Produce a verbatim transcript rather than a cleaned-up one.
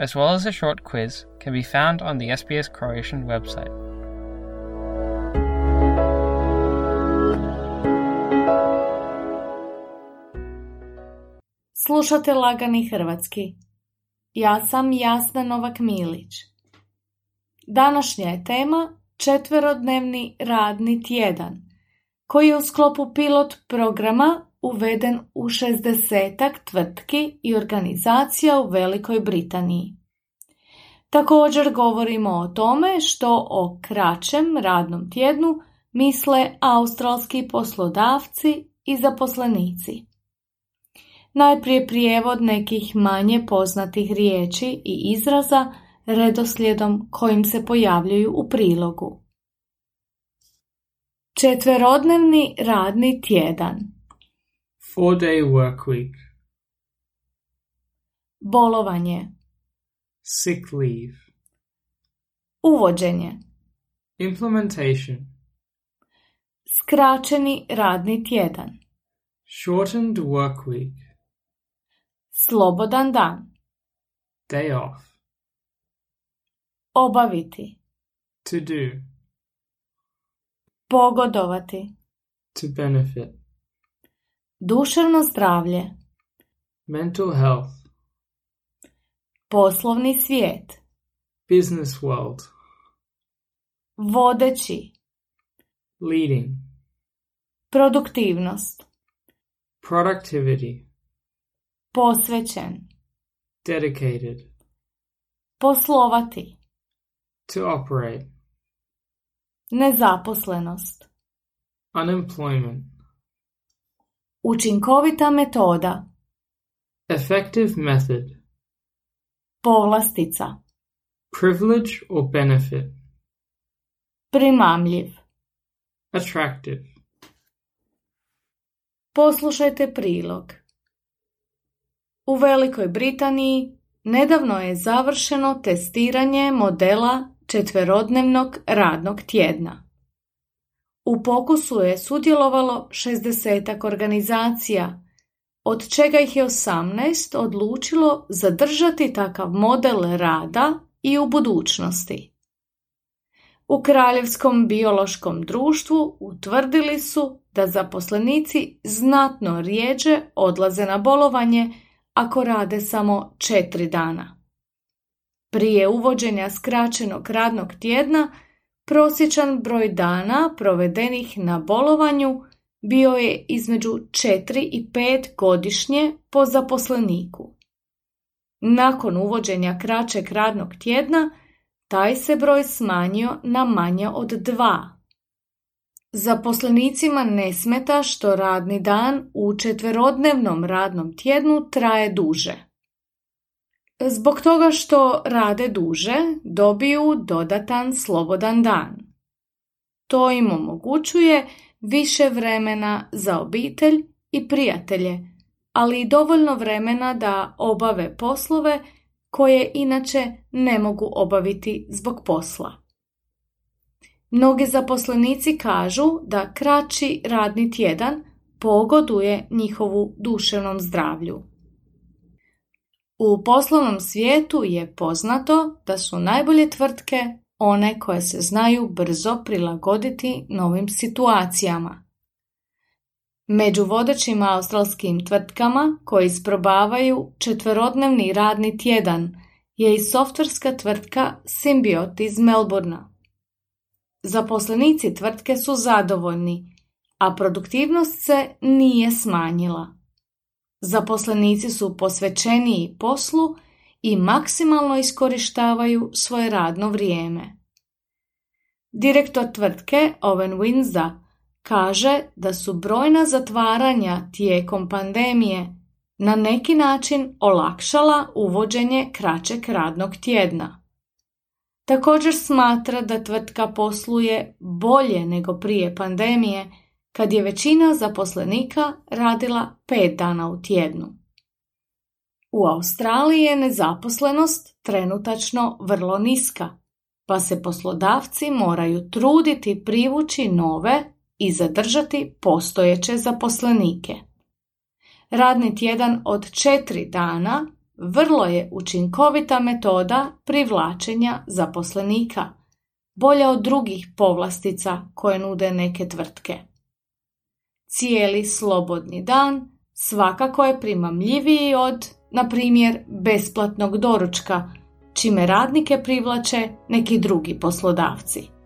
as well as a short quiz, can be found on the S B S Croatian website. Slušate lagani hrvatski. Ja sam Jasna Novak Milić. Današnja je tema četverodnevni radni tjedan, koji je u sklopu pilot programa uveden u šezdesetak tvrtki i organizacija u Velikoj Britaniji. Također govorimo o tome što o kraćem radnom tjednu misle australski poslodavci i zaposlenici. Najprije prijevod nekih manje poznatih riječi i izraza redoslijedom kojim se pojavljuju u prilogu. Četverodnevni radni tjedan. Four-day work week. Bolovanje. Sick leave. Uvođenje. Implementation. Skraćeni radni tjedan. Shortened work week. Slobodan dan. Day off. Obaviti. To do. Pogodovati. To benefit. Duševno zdravlje. Mental health. Poslovni svijet. Business world. Vodeći. Leading. Produktivnost. Productivity. Posvećen. Dedicated. Poslovati. To operate. Nezaposlenost. Unemployment. Učinkovita metoda. Effective method. Povlastica. Privilege or benefit. Primamljiv. Attractive. Poslušajte prilog. U Velikoj Britaniji nedavno je završeno testiranje modela četverodnevnog radnog tjedna. U pokusu je sudjelovalo šezdesetak organizacija, od čega ih je osamnaest odlučilo zadržati takav model rada i u budućnosti. U Kraljevskom biološkom društvu utvrdili su da zaposlenici znatno rjeđe odlaze na bolovanje ako rade samo četiri dana. Prije uvođenja skraćenog radnog tjedna, prosječan broj dana provedenih na bolovanju bio je između četiri i pet godišnje po zaposleniku. Nakon uvođenja kraćeg radnog tjedna, taj se broj smanjio na manje od dva. Zaposlenicima ne smeta što radni dan u četverodnevnom radnom tjednu traje duže. Zbog toga što rade duže, dobiju dodatan slobodan dan. To im omogućuje više vremena za obitelj i prijatelje, ali i dovoljno vremena da obave poslove koje inače ne mogu obaviti zbog posla. Mnogi zaposlenici kažu da kraći radni tjedan pogoduje njihovu duševnom zdravlju. U poslovnom svijetu je poznato da su najbolje tvrtke one koje se znaju brzo prilagoditi novim situacijama. Među vodećim australskim tvrtkama koji isprobavaju četverodnevni radni tjedan je i softverska tvrtka Symbiotic iz Melbournea. Zaposlenici tvrtke su zadovoljni, a produktivnost se nije smanjila. Zaposlenici su posvećeniji poslu i maksimalno iskorištavaju svoje radno vrijeme. Direktor tvrtke Owen Winza kaže da su brojna zatvaranja tijekom pandemije na neki način olakšala uvođenje kraćeg radnog tjedna. Također smatra da tvrtka posluje bolje nego prije pandemije, kad je većina zaposlenika radila pet dana u tjednu. U Australiji je nezaposlenost trenutačno vrlo niska, pa se poslodavci moraju truditi privući nove i zadržati postojeće zaposlenike. Radni tjedan od četiri dana vrlo je učinkovita metoda privlačenja zaposlenika, bolja od drugih povlastica koje nude neke tvrtke. Cijeli slobodni dan svakako je primamljiviji od, na primjer, besplatnog doručka, čime radnike privlače neki drugi poslodavci.